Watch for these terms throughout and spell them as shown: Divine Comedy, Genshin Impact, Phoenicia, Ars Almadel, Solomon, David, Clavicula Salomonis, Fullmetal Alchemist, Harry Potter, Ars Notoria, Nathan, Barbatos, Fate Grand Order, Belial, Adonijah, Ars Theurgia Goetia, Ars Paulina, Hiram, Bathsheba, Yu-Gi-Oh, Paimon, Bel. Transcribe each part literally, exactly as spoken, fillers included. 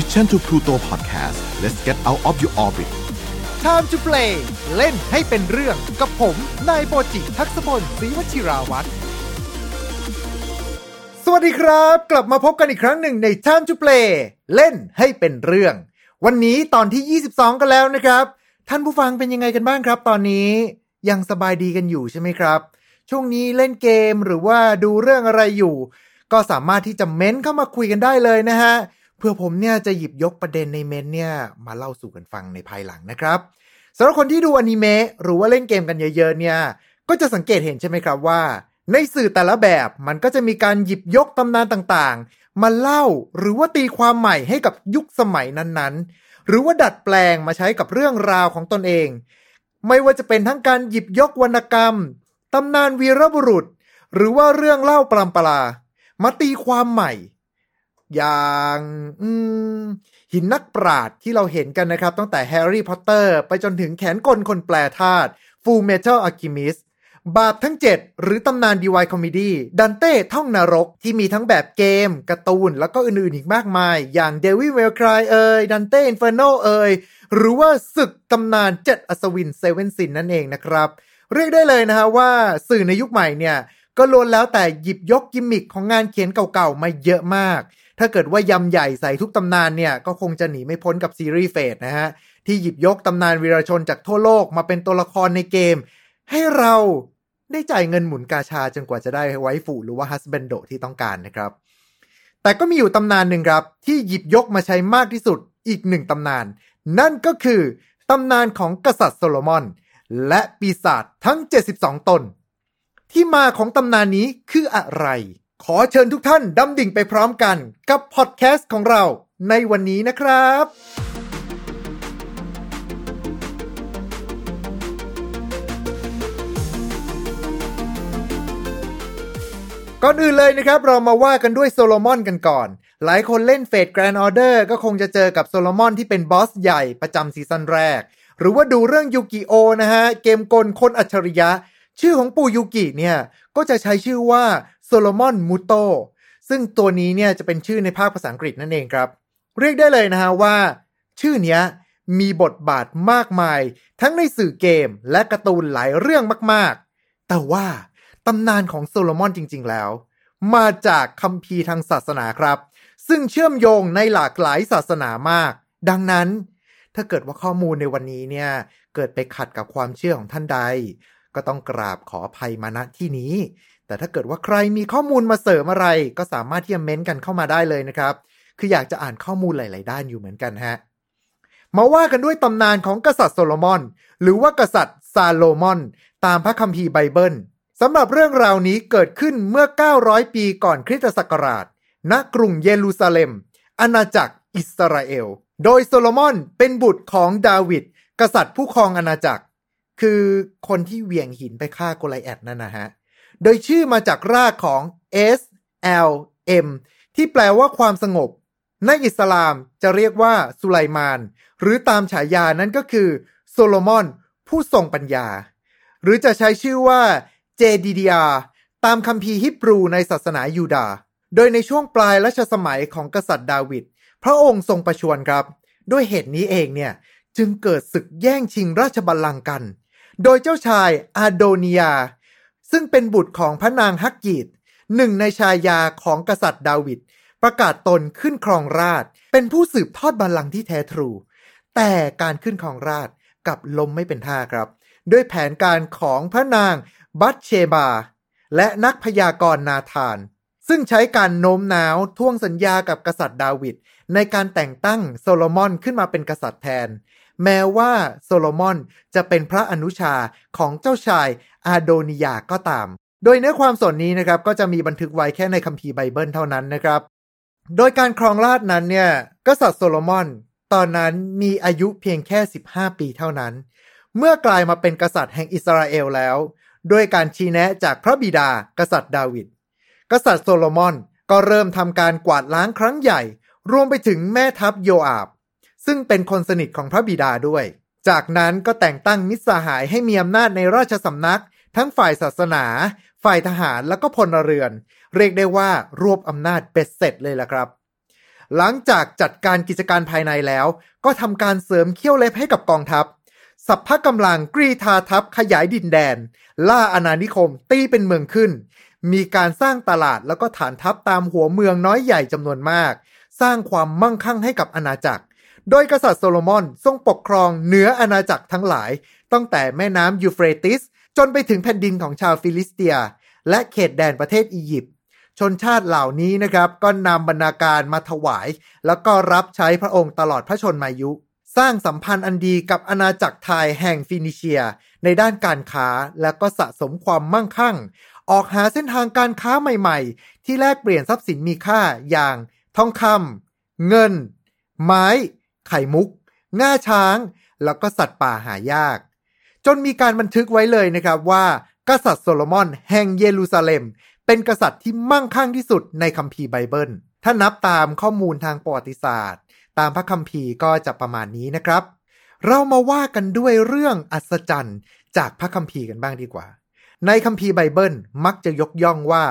Mission to Pluto Podcast Let's get out of your orbit Time to play เล่นให้เป็นเรื่องกับผมนายโปจิทักษพลศรีวชิราวัฒน์สวัสดีครับกลับมาพบกันอีกครั้งหนึ่งใน Time to play เล่นให้เป็นเรื่องวันนี้ตอนที่ยี่สิบสองกันแล้วนะครับท่านผู้ฟังเป็นยังไงกันบ้างครับตอนนี้ยังสบายดีกันอยู่ใช่ไหมครับช่วงนี้เล่นเกมหรือว่าดูเรื่องอะไรอยู่ก็สามารถที่จะเม้นเข้ามาคุยกันได้เลยนะฮะเพื่อผมเนี่ยจะหยิบยกประเด็นในเม้นเนี่ยมาเล่าสู่กันฟังในภายหลังนะครับสำหรับคนที่ดูอนิเมะหรือว่าเล่นเกมกันเยอะๆเนี่ยก็จะสังเกตเห็นใช่ไหมครับว่าในสื่อแต่ละแบบมันก็จะมีการหยิบยกตำนานต่างๆมาเล่าหรือว่าตีความใหม่ให้กับยุคสมัยนั้นๆหรือว่าดัดแปลงมาใช้กับเรื่องราวของตนเองไม่ว่าจะเป็นทั้งการหยิบยกวรรณกรรมตำนานวีรบุรุษหรือว่าเรื่องเล่าปรำปรามาตีความใหม่อย่างหินนักปราชญ์ที่เราเห็นกันนะครับตั้งแต่แฮร์รี่พอตเตอร์ไปจนถึงแขนกลคนแปลธาตุฟูลเมทัลอัลคิมิสต์บาปทั้งเจ็ดหรือตำนานดีวายคอมเมดี้ดันเต้ท่องนรกที่มีทั้งแบบเกมการ์ตูนแล้วก็อื่นๆอีกมากมายอย่างเดวิลเมลครายเอ่ยดันเต้อินเฟอร์โนเอ่ยหรือว่าศึกตำนานเจ็ดอัศวินเซเว่นซินนั่นเองนะครับเรียกได้เลยนะฮะว่าสื่อในยุคใหม่เนี่ยก็ล้วนแล้วแต่หยิบยกกิมมิคของงานเขียนเก่าๆมาเยอะมากถ้าเกิดว่ายำใหญ่ใส่ทุกตำนานเนี่ยก็คงจะหนีไม่พ้นกับซีรีส์ Fate นะฮะที่หยิบยกตำนานวีรชนจากทั่วโลกมาเป็นตัวละครในเกมให้เราได้จ่ายเงินหมุนกาชาจนกว่าจะได้ไวฟูหรือว่าฮัสแบนโดที่ต้องการนะครับแต่ก็มีอยู่ตำนานหนึ่งครับที่หยิบยกมาใช้มากที่สุดอีกหนึ่งตำนานนั่นก็คือตำนานของกษัตริย์โซโลมอนและปีศาจทั้งเจ็ดสิบสองตนที่มาของตำนานนี้คืออะไรขอเชิญทุกท่านดำดิ่งไปพร้อมกันกับพอดแคสต์ของเราในวันนี้นะครับก่อนอื่นเลยนะครับเรามาว่ากันด้วยโซโลมอนกันก่อนหลายคนเล่น Fate Grand Order ก็คงจะเจอกับโซโลมอนที่เป็นบอสใหญ่ประจำซีซั่นแรกหรือว่าดูเรื่องยูกิโอนะฮะเกมกลคนอัจฉริยะชื่อของปู่ยูกิเนี่ยก็จะใช้ชื่อว่าโซโลมอนมูโตซึ่งตัวนี้เนี่ยจะเป็นชื่อในภาคภาษาอังกฤษนั่นเองครับเรียกได้เลยนะฮะว่าชื่อเนี้ยมีบทบาทมากมายทั้งในสื่อเกมและการ์ตูนหลายเรื่องมากๆแต่ว่าตำนานของโซโลมอนจริงๆแล้วมาจากคัมภีร์ทางศาสนาครับซึ่งเชื่อมโยงในหลากหลายศาสนามากดังนั้นถ้าเกิดว่าข้อมูลในวันนี้เนี่ยเกิดไปขัดกับความเชื่อของท่านใดก็ต้องกราบขออภัยมาณที่นี้แต่ถ้าเกิดว่าใครมีข้อมูลมาเสริมอะไรก็สามารถที่จะเม้นต์กันเข้ามาได้เลยนะครับคืออยากจะอ่านข้อมูลหลายๆด้านอยู่เหมือนกันฮะมาว่ากันด้วยตำนานของกษัตริย์โซโลมอนหรือว่ากษัตริย์ซาโลมอนตามพระคัมภีร์ไบเบิลสำหรับเรื่องราวนี้เกิดขึ้นเมื่อเก้าร้อยปีก่อนคริสตศักราชณกรุงเยรูซาเล็มอาณาจักรอิสราเอลโดยโซโลมอนเป็นบุตรของดาวิดกษัตริย์ผู้ครองอาณาจักรคือคนที่เหวี่ยงหินไปฆ่าโกไลแอทนั่นนะฮะโดยชื่อมาจากรากของ เอส แอล เอ็ม ที่แปลว่าความสงบในอิสลามจะเรียกว่าสุไลมานหรือตามฉายานั้นก็คือโซโลมอนผู้ทรงปัญญาหรือจะใช้ชื่อว่า เจ ดี ดี อาร์ ตามคัมภีร์ฮิบรูในศาสนายูดาห์โดยในช่วงปลายรัชสมัยของกษัตริย์ดาวิดพระองค์ทรงประชวรครับด้วยเหตุนี้เองเนี่ยจึงเกิดศึกแย่งชิงราชบัลลังก์กันโดยเจ้าชายอาโดนียาซึ่งเป็นบุตรของพระนางฮักกีตหนึ่งในชายาของกษัตริย์ดาวิดประกาศตนขึ้นครองราชเป็นผู้สืบทอดบัลลังก์ที่แท้ทรูแต่การขึ้นครองราชกลับล้มไม่เป็นท่าครับด้วยแผนการของพระนางบัตเชบาและนักพยากรณ์นาธานซึ่งใช้การโน้มน้าวท่วงสัญญากับกษัตริย์ดาวิดในการแต่งตั้งโซโลมอนขึ้นมาเป็นกษัตริย์แทนแม้ว่าโซโลมอนจะเป็นพระอนุชาของเจ้าชายอาโดนียาก็ตามโดยเนื้อความส่วนนี้นะครับก็จะมีบันทึกไว้แค่ในคัมภีร์ไบเบิลเท่านั้นนะครับโดยการครองราชย์นั้นเนี่ยกษัตริย์โซโลมอนตอนนั้นมีอายุเพียงแค่สิบห้าปีเท่านั้นเมื่อกลายมาเป็นกษัตริย์แห่งอิสราเอลแล้วด้วยการชี้แนะจากพระบิดากษัตริย์ดาวิดกษัตริย์โซโลมอนก็เริ่มทำการกวาดล้างครั้งใหญ่รวมไปถึงแม่ทัพโยอาบซึ่งเป็นคนสนิทของพระบิดาด้วยจากนั้นก็แต่งตั้งมิตรสหายให้มีอำนาจในราชสำนักทั้งฝ่ายศาสนาฝ่ายทหารและก็พลเรือนเรียกได้ว่ารวบอำนาจเบ็ดเสร็จเลยล่ะครับ หลังจากจัดการกิจการภายในแล้วก็ทำการเสริมเขี้ยวเล็บให้กับกองทัพสัพพะกำลังกรีธาทัพขยายดินแดนล่าอาณานิคมตีเป็นเมืองขึ้นมีการสร้างตลาดแล้วก็ฐานทัพตามหัวเมืองน้อยใหญ่จำนวนมากสร้างความมั่งคั่งให้กับอาณาจักรโดยกษัตริย์โซโลมอนทรงปกครองเหนืออาณาจักรทั้งหลายตั้งแต่แม่น้ำยูเฟรติสจนไปถึงแผ่นดินของชาวฟิลิสเตียและเขตแดนประเทศอียิปต์ชนชาติเหล่านี้นะครับก็นำบรรณาการมาถวายแล้วก็รับใช้พระองค์ตลอดพระชนมายุสร้างสัมพันธ์อันดีกับอาณาจักรไทยแห่งฟินิเชียในด้านการค้าและก็สะสมความมั่งคั่งออกหาเส้นทางการค้าใหม่ๆที่แลกเปลี่ยนทรัพย์สินมีค่าอย่างทองคำเงินไม้ไข่มุกง่าช้างแล้วก็สัตว์ป่าหายากจนมีการบันทึกไว้เลยนะครับว่ากษัตริย์โซโลมอนแห่งเยรูซาเล็มเป็นกษัตริย์ที่มั่งคั่งที่สุดในคัมภีร์ไบเบิลถ้านับตามข้อมูลทางประวัติศาสตร์ตามพระคัมภีร์ก็จะประมาณนี้นะครับเรามาว่ากันด้วยเรื่องอัศจรรย์จากพระคัมภีร์กันบ้างดีกว่าในคัมภีร์ไบเบิลมักจะยกย่องว่า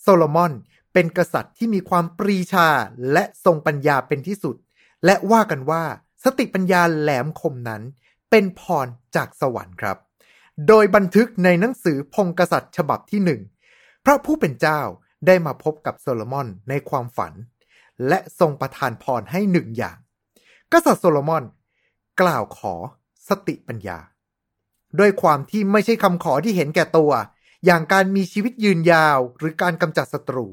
โซโลมอนเป็นกษัตริย์ที่มีความปรีชาและทรงปัญญาเป็นที่สุดและว่ากันว่าสติปัญญาแหลมคมนั้นเป็นพรจากสวรรค์ครับโดยบันทึกในหนังสือพงกษัตริย์ฉบับที่หนึ่งพระผู้เป็นเจ้าได้มาพบกับโซโลมอนในความฝันและทรงประทานพรให้หนึ่งอย่างกษัตริย์โซโลมอนกล่าวขอสติปัญญาด้วยความที่ไม่ใช่คำขอที่เห็นแก่ตัวอย่างการมีชีวิตยืนยาวหรือการกำจัดศัตรู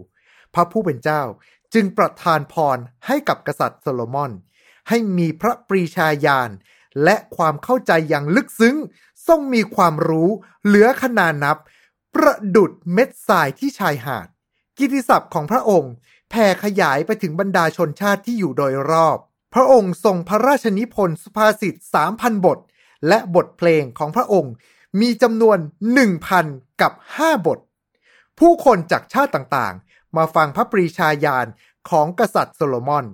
พระผู้เป็นเจ้าจึงประทานพรให้กับกษัตริย์โซโลมอนให้มีพระปรีชาญาณและความเข้าใจอย่างลึกซึ้งทรงมีความรู้เหลือขนานับประดุจเม็ดทรายที่ชายหาดกิตติศัพท์ของพระองค์แผ่ขยายไปถึงบรรดาชนชาติที่อยู่โดยรอบพระองค์ทรงพระราชนิพนธ์สุภาษิต สามพัน บทและบทเพลงของพระองค์มีจำนวน หนึ่งพัน กับ ห้า บทผู้คนจากชาติต่างๆมาฟังพระปรีชาญาณของกษัตริย์โซโลมอน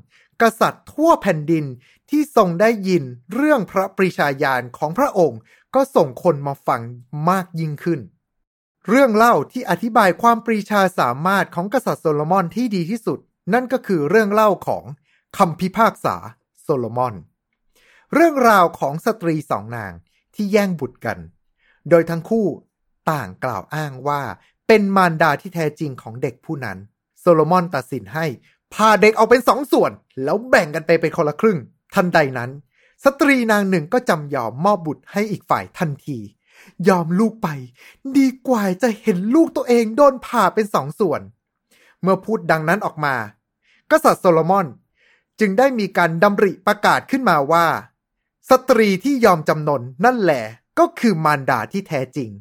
กษัตริย์ทั่วแผ่นดินที่ทรงได้ยินเรื่องพระปรีชาญาณของพระองค์ก็ส่งคนมาฟังมากยิ่งขึ้นเรื่องเล่าที่อธิบายความปรีชาสามารถของกษัตริย์โซโลมอนที่ดีที่สุดนั่นก็คือเรื่องเล่าของคำพิพากษาโซโลมอนเรื่องราวของสตรีสองนางที่แย่งบุตรกันโดยทั้งคู่ต่างกล่าวอ้างว่าเป็นมารดาที่แท้จริงของเด็กผู้นั้นโซโลมอนตัดสินให้พาเด็กเอาเป็นสองส่วนแล้วแบ่งกันไปเป็นคนละครึ่งทันใดนั้นสตรีนางหนึ่งก็จำยอมมอบบุตรให้อีกฝ่ายทันทียอมลูกไปดีกว่าจะเห็นลูกตัวเองโดนผ่าเป็นสองส่วนเมื่อพูดดังนั้นออกมากษัตริย์โซโลมอนจึงได้มีการดำริประกาศขึ้นมาว่าสตรีที่ยอมจำนนนั่นแหละก็คือมารดาที่แท้จริง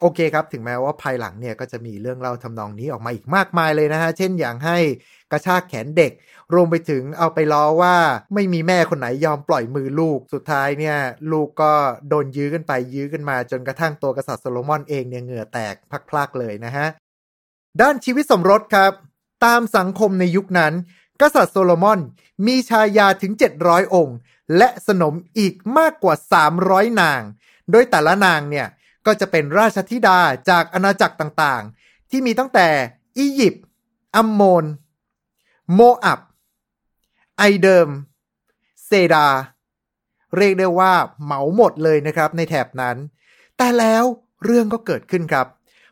โอเคครับถึงแม้ว่าภายหลังเนี่ยก็จะมีเรื่องเล่าทำนองนี้ออกมาอีกมากมายเลยนะฮะเช่นอย่างให้กระชากแขนเด็กรวมไปถึงเอาไปล้อว่าไม่มีแม่คนไหนยอมปล่อยมือลูกสุดท้ายเนี่ยลูกก็โดนยื้อกันไปยื้อกันมาจนกระทั่งตัวกษัตริย์โซโลมอนเองเนี่ยเหงื่อแตกพลักๆเลยนะฮะด้านชีวิตสมรสครับตามสังคมในยุคนั้นกษัตริย์โซโลมอนมีชายาถึงเจ็ดร้อยองค์และสนมอีกมากกว่าสามร้อยนางโดยแต่ละนางเนี่ยก็จะเป็นราชธิดาจากอาณาจักรต่างๆที่มีตั้งแต่อียิปต์อัมโมนโมอับไอเดิมเซดาเรียกได้ว่าเหมาหมดเลยนะครับในแถบนั้นแต่แล้วเรื่องก็เกิดขึ้นครับ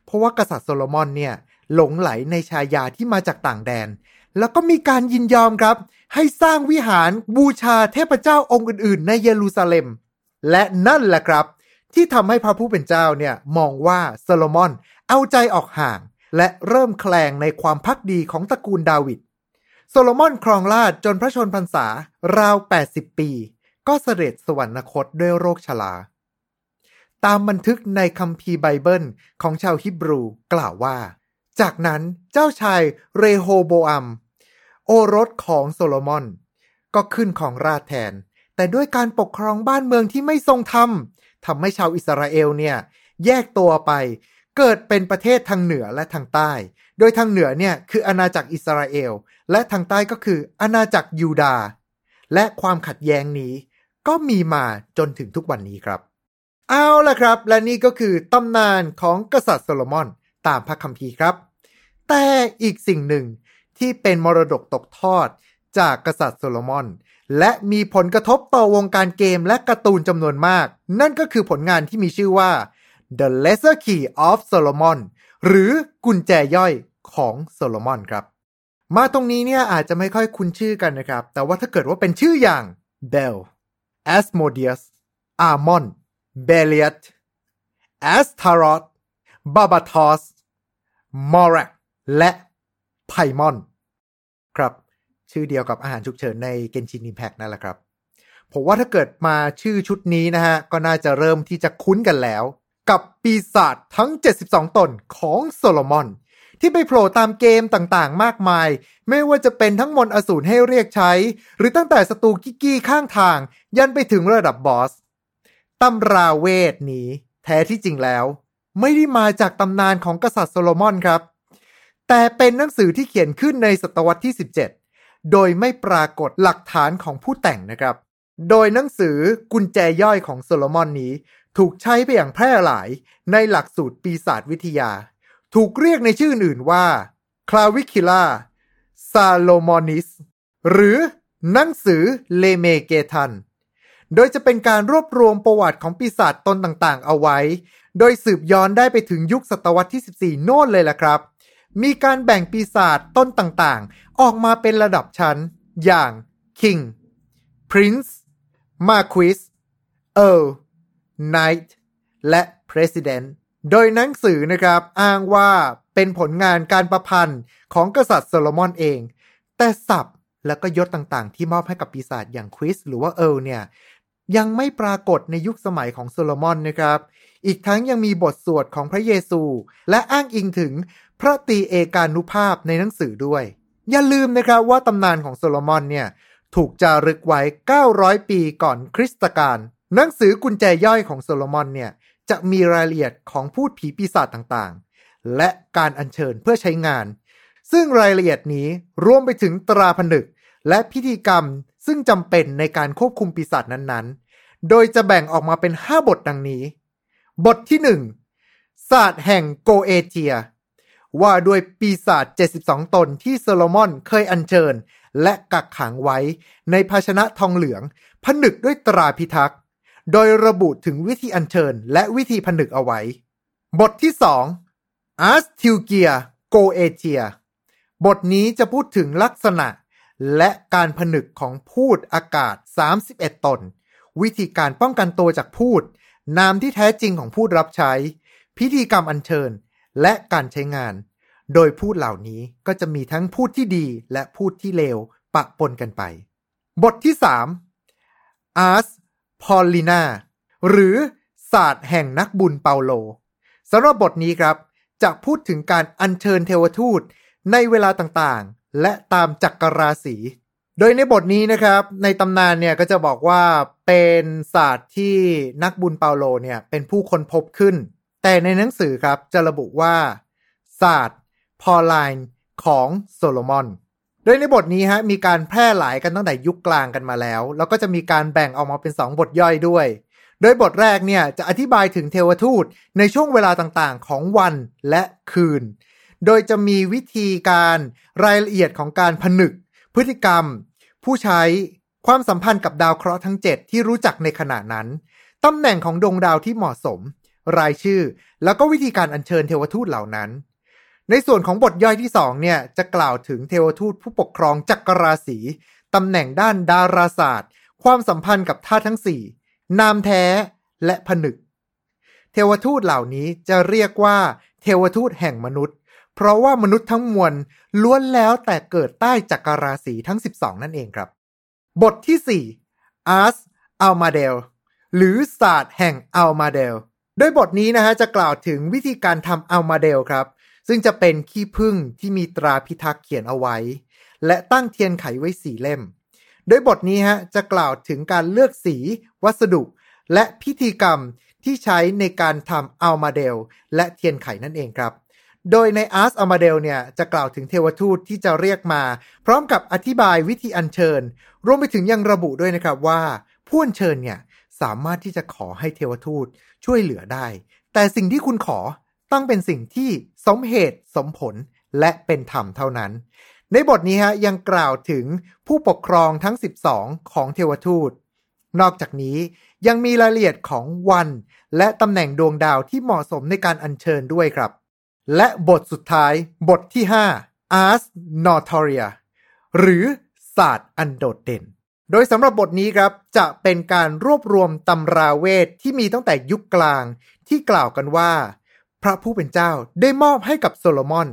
เพราะว่ากษัตริย์โซโลมอนเนี่ยหลงไหลในชายาที่มาจากต่างแดนแล้วก็มีการยินยอมครับให้สร้างวิหารบูชาเทพเจ้าองค์อื่นๆในเยรูซาเล็มและนั่นแหละครับที่ทำให้พระผู้เป็นเจ้าเนี่ยมองว่าโซโลมอนเอาใจออกห่างและเริ่มแคลงในความภักดีของตระกูลดาวิดโซโลมอนครองราชจนพระชนพรรษาราวแปดสิบปีก็เสด็จสวรรคตด้วยโรคชราตามบันทึกในคัมภีร์ไบเบิลของชาวฮิบรูกล่าวว่าจากนั้นเจ้าชายเรโฮโบอัมโอรสของโซโลมอนก็ขึ้นครองราชแทนแต่ด้วยการปกครองบ้านเมืองที่ไม่ทรงธรรมทำให้ชาวอิสราเอลเนี่ยแยกตัวไปเกิดเป็นประเทศทางเหนือและทางใต้โดยทางเหนือเนี่ยคืออาณาจักรอิสราเอลและทางใต้ก็คืออาณาจักรยูดาห์และความขัดแย้งนี้ก็มีมาจนถึงทุกวันนี้ครับเอาล่ะครับและนี่ก็คือตำนานของกษัตริย์โซโลมอนตามพระคัมภีร์ครับแต่อีกสิ่งหนึ่งที่เป็นมรดกตกทอด จากกษัตริย์โซโลมอนและมีผลกระทบต่อวงการเกมและการ์ตูนจำนวนมากนั่นก็คือผลงานที่มีชื่อว่า The Lesser Key of Solomon หรือกุญแจย่อยของโซโลมอนครับมาตรงนี้เนี่ยอาจจะไม่ค่อยคุ้นชื่อกันนะครับแต่ว่าถ้าเกิดว่าเป็นชื่ออย่าง Bel, Asmodeus, Amon, Belial, Astaroth, Barbatos, Morak และ Paimon ครับชื่อเดียวกับอาหารฉุกเฉินใน Genshin Impact นั่นแหละครับผมว่าถ้าเกิดมาชื่อชุดนี้นะฮะก็น่าจะเริ่มที่จะคุ้นกันแล้วกับปีศาจทั้งเจ็ดสิบสองตนของโซโลมอนที่ไปโผล่ตามเกมต่างๆมากมายไม่ว่าจะเป็นทั้งมนต์อสูรให้เรียกใช้หรือตั้งแต่ศัตรูกิ๊กกี้ข้างทางยันไปถึงระดับบอสตำราเวทนี้แท้ที่จริงแล้วไม่ได้มาจากตำนานของกษัตริย์โซโลมอนครับแต่เป็นหนังสือที่เขียนขึ้นในศตวรรษที่สิบเจ็ดโดยไม่ปรากฏหลักฐานของผู้แต่งนะครับโดยหนังสือกุญแจย่อยของโซโลมอนนี้ถูกใช้ไปอย่างแพร่หลายในหลักสูตรปีศาจวิทยาถูกเรียกในชื่ออื่นว่าคลาวิคิล่าซาโลมอนิสหรือหนังสือเลเมเกทันโดยจะเป็นการรวบรวมประวัติของปีศาจตนต่างๆเอาไว้โดยสืบย้อนได้ไปถึงยุคศตวรรษที่สิบสี่โน่นเลยล่ะครับมีการแบ่งปีศาจต้นต่างๆออกมาเป็นระดับชั้นอย่าง King, Prince, Marquis, Earl, Knight และ President โดยหนังสือนะครับอ้างว่าเป็นผลงานการประพันธ์ของกษัตริย์โซโลมอนเองแต่ศัพท์และก็ยศต่างๆที่มอบให้กับปีศาจอย่าง Quis หรือว่า Earl เนี่ยยังไม่ปรากฏในยุคสมัยของโซโลมอนนะครับอีกทั้งยังมีบทสวดของพระเยซูและอ้างอิงถึงพระตีเอกานุภาพในหนังสือด้วยอย่าลืมนะครับว่าตำนานของโซโลมอนเนี่ยถูกจารึกไว้เก้าร้อยปีก่อนคริสตกาลหนังสือกุญแจย่อยของโซโลมอนเนี่ยจะมีรายละเอียดของพูดผีปีศาจต่างๆและการอัญเชิญเพื่อใช้งานซึ่งรายละเอียดนี้รวมไปถึงตราผนึกและพิธีกรรมซึ่งจำเป็นในการควบคุมปีศาจนั้นๆโดยจะแบ่งออกมาเป็นห้าบทดังนี้บทที่หนึ่งศาสตร์แห่งโกเอเทียว่าด้วยปีศาจเจ็ดสิบสองตนที่โซโลมอนเคยอัญเชิญและกักขังไว้ในภาชนะทองเหลืองผนึกด้วยตราพิทักษ์โดยระบุถึงวิธีอัญเชิญและวิธีผนึกเอาไว้บทที่สองอาร์สทิวเกียโกเอเทียบทนี้จะพูดถึงลักษณะและการผนึกของพูดอากาศสามสิบเอ็ดตนวิธีการป้องกันตัวจากพูดนามที่แท้จริงของผู้รับใช้พิธีกรรมอัญเชิญและการใช้งานโดยพูดเหล่านี้ก็จะมีทั้งพูดที่ดีและพูดที่เลวปะปนกันไปบทที่สาม Ars Paulina หรือศาสตร์แห่งนักบุญเปาโลสำหรับบทนี้ครับจะพูดถึงการอัญเชิญเทวทูตในเวลาต่างๆและตามจักรราศีโดยในบทนี้นะครับในตำนานเนี่ยก็จะบอกว่าเป็นศาสตร์ที่นักบุญเปาโลเนี่ยเป็นผู้ค้นพบขึ้นแต่ในหนังสือครับจะระบุว่าศาสตร์พอลไลน์ของโซโลมอนโดยในบทนี้ฮะมีการแพร่หลายกันตั้งแต่ยุคกลางกันมาแล้วแล้วก็จะมีการแบ่งออกมาเป็นสองบทย่อยด้วยโดยบทแรกเนี่ยจะอธิบายถึงเทวทูตในช่วงเวลาต่างๆของวันและคืนโดยจะมีวิธีการรายละเอียดของการผนึกพฤติกรรมผู้ใช้ความสัมพันธ์กับดาวเคราะห์ทั้งเจ็ดที่รู้จักในขณะนั้นตำแหน่งของดวงดาวที่เหมาะสมรายชื่อแล้วก็วิธีการอัญเชิญเทวทูตเหล่านั้นในส่วนของบทย่อยที่สองเนี่ยจะกล่าวถึงเทวทูตผู้ปกครองจักรราศีตำแหน่งด้านดาราศาสตร์ความสัมพันธ์กับธาตุทั้งสี่นามแท้และผนึกเทวทูตเหล่านี้จะเรียกว่าเทวทูตแห่งมนุษย์เพราะว่ามนุษย์ทั้งมวลล้วนแล้วแต่เกิดใต้จักรราศีทั้งสิบสองนั่นเองครับบทที่สี่ Ars Almadel หรือศาสตร์แห่ง Almadel โดยบทนี้นะฮะจะกล่าวถึงวิธีการทำ Almadel ครับซึ่งจะเป็นขี้ผึ้งที่มีตราพิทักษ์เขียนเอาไว้และตั้งเทียนไขไว้สี่เล่มโดยบทนี้ฮะจะกล่าวถึงการเลือกสีวัสดุและพิธีกรรมที่ใช้ในการทำ Almadel และเทียนไขนั่นเองครับโดยใน Ars Amadel เนี่ยจะกล่าวถึงเทวทูตที่จะเรียกมาพร้อมกับอธิบายวิธีอัญเชิญรวมไปถึงยังระบุด้วยนะครับว่าผู้อัญเชิญเนี่ยสามารถที่จะขอให้เทวทูตช่วยเหลือได้แต่สิ่งที่คุณขอต้องเป็นสิ่งที่สมเหตุสมผลและเป็นธรรมเท่านั้น ในบทนี้ฮะยังกล่าวถึงผู้ปกครองทั้งสิบสองของเทวทูตนอกจากนี้ยังมีรายละเอียดของวันและตำแหน่งดวงดาวที่เหมาะสมในการอัญเชิญด้วยครับและบทสุดท้ายบทที่ห้า Ars Notoria หรือศาสตร์อันโดดเด่นโดยสำหรับบทนี้ครับจะเป็นการรวบรวมตำราเวทที่มีตั้งแต่ยุคกลางที่กล่าวกันว่าพระผู้เป็นเจ้าได้มอบให้กับโซโลมอน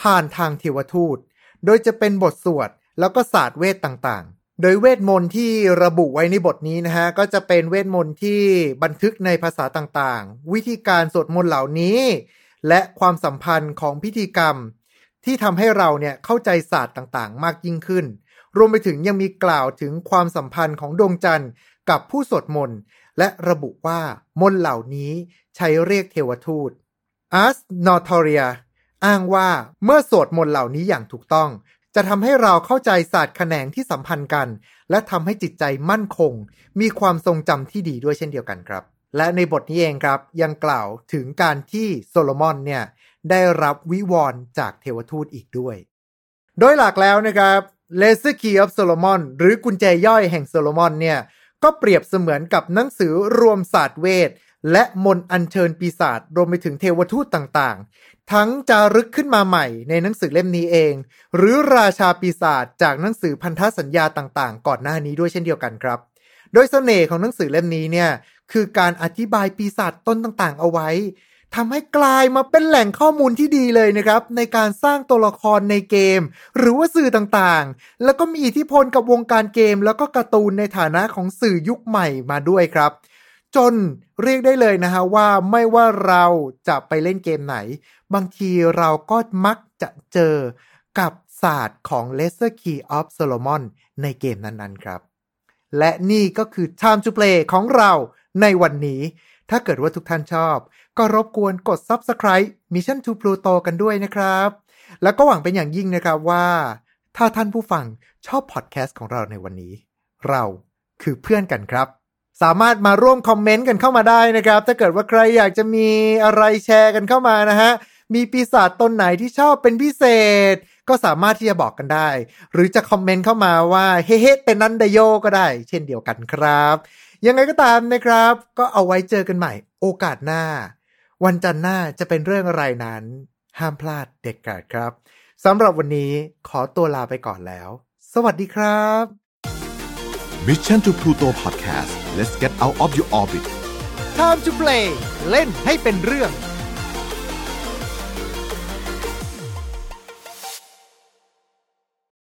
ผ่านทางเทวทูตโดยจะเป็นบทสวดแล้วก็ศาสตร์เวทต่างๆโดยเวทมนต์ที่ระบุไว้ในบทนี้นะฮะก็จะเป็นเวทมนต์ที่บันทึกในภาษาต่างๆวิธีการสวดมนต์เหล่านี้และความสัมพันธ์ของพิธีกรรมที่ทำให้เราเนี่ยเข้าใจศาสตร์ต่างๆมากยิ่งขึ้นรวมไปถึงยังมีกล่าวถึงความสัมพันธ์ของดวงจันทร์กับผู้สวดมนต์และระบุว่ามนต์เหล่านี้ใช้เรียกเทวทูต Ars Notoria อ้างว่าเมื่อสวดมนต์เหล่านี้อย่างถูกต้องจะทำให้เราเข้าใจศาสตร์แขนงที่สัมพันธ์กันและทำให้จิตใจมั่นคงมีความทรงจำที่ดีด้วยเช่นเดียวกันครับและในบทนี้เองครับยังกล่าวถึงการที่โซโลมอนเนี่ยได้รับวิวรณ์จากเทวทูตอีกด้วยโดยหลักแล้วนะครับ Lesser Key of Solomon หรือกุญแจย่อยแห่งโซโลมอนเนี่ยก็เปรียบเสมือนกับหนังสือรวมศาสตร์เวทและมนต์อัญเชิญปีศาจรวมไปถึงเทวทูตต่างๆทั้งจารึกขึ้นมาใหม่ในหนังสือเล่มนี้เองหรือราชาปีศาจจากหนังสือพันธสัญญาต่างๆก่อนหน้านี้ด้วยเช่นเดียวกันครับโดยเสน่ห์ของหนังสือเล่มนี้เนี่ยคือการอธิบายปีศาจตนต่างๆเอาไว้ทำให้กลายมาเป็นแหล่งข้อมูลที่ดีเลยนะครับในการสร้างตัวละครในเกมหรือว่าสื่อต่างๆแล้วก็มีอิทธิพลกับวงการเกมแล้วก็การ์ตูนในฐานะของสื่อยุคใหม่มาด้วยครับจนเรียกได้เลยนะฮะว่าไม่ว่าเราจะไปเล่นเกมไหนบางทีเราก็มักจะเจอกับศาสตร์ของ Lesser Key of Solomon ในเกมนั้นๆครับและนี่ก็คือ Time to Play ของเราในวันนี้ถ้าเกิดว่าทุกท่านชอบก็รบกวนกด Subscribe Mission to Pluto กันด้วยนะครับแล้วก็หวังเป็นอย่างยิ่งนะครับว่าถ้าท่านผู้ฟังชอบพอดแคสต์ของเราในวันนี้เราคือเพื่อนกันครับสามารถมาร่วมคอมเมนต์กันเข้ามาได้นะครับถ้าเกิดว่าใครอยากจะมีอะไรแชร์กันเข้ามานะฮะมีปีศาจตนไหนที่ชอบเป็นพิเศษก็สามารถที่จะบอกกันได้หรือจะคอมเมนต์เข้ามาว่าเฮ้เฮ้เป็นนันไดโยก็ได้เช่นเดียวกันครับยังไงก็ตามนะครับก็เอาไว้เจอกันใหม่โอกาสหน้าวันจันทร์หน้าจะเป็นเรื่องอะไรนั้นห้ามพลาดเด็ดขาดครับสำหรับวันนี้ขอตัวลาไปก่อนแล้วสวัสดีครับ Mission to Pluto Podcast Let's get out of your orbit Time to play เล่นให้เป็นเรื่อง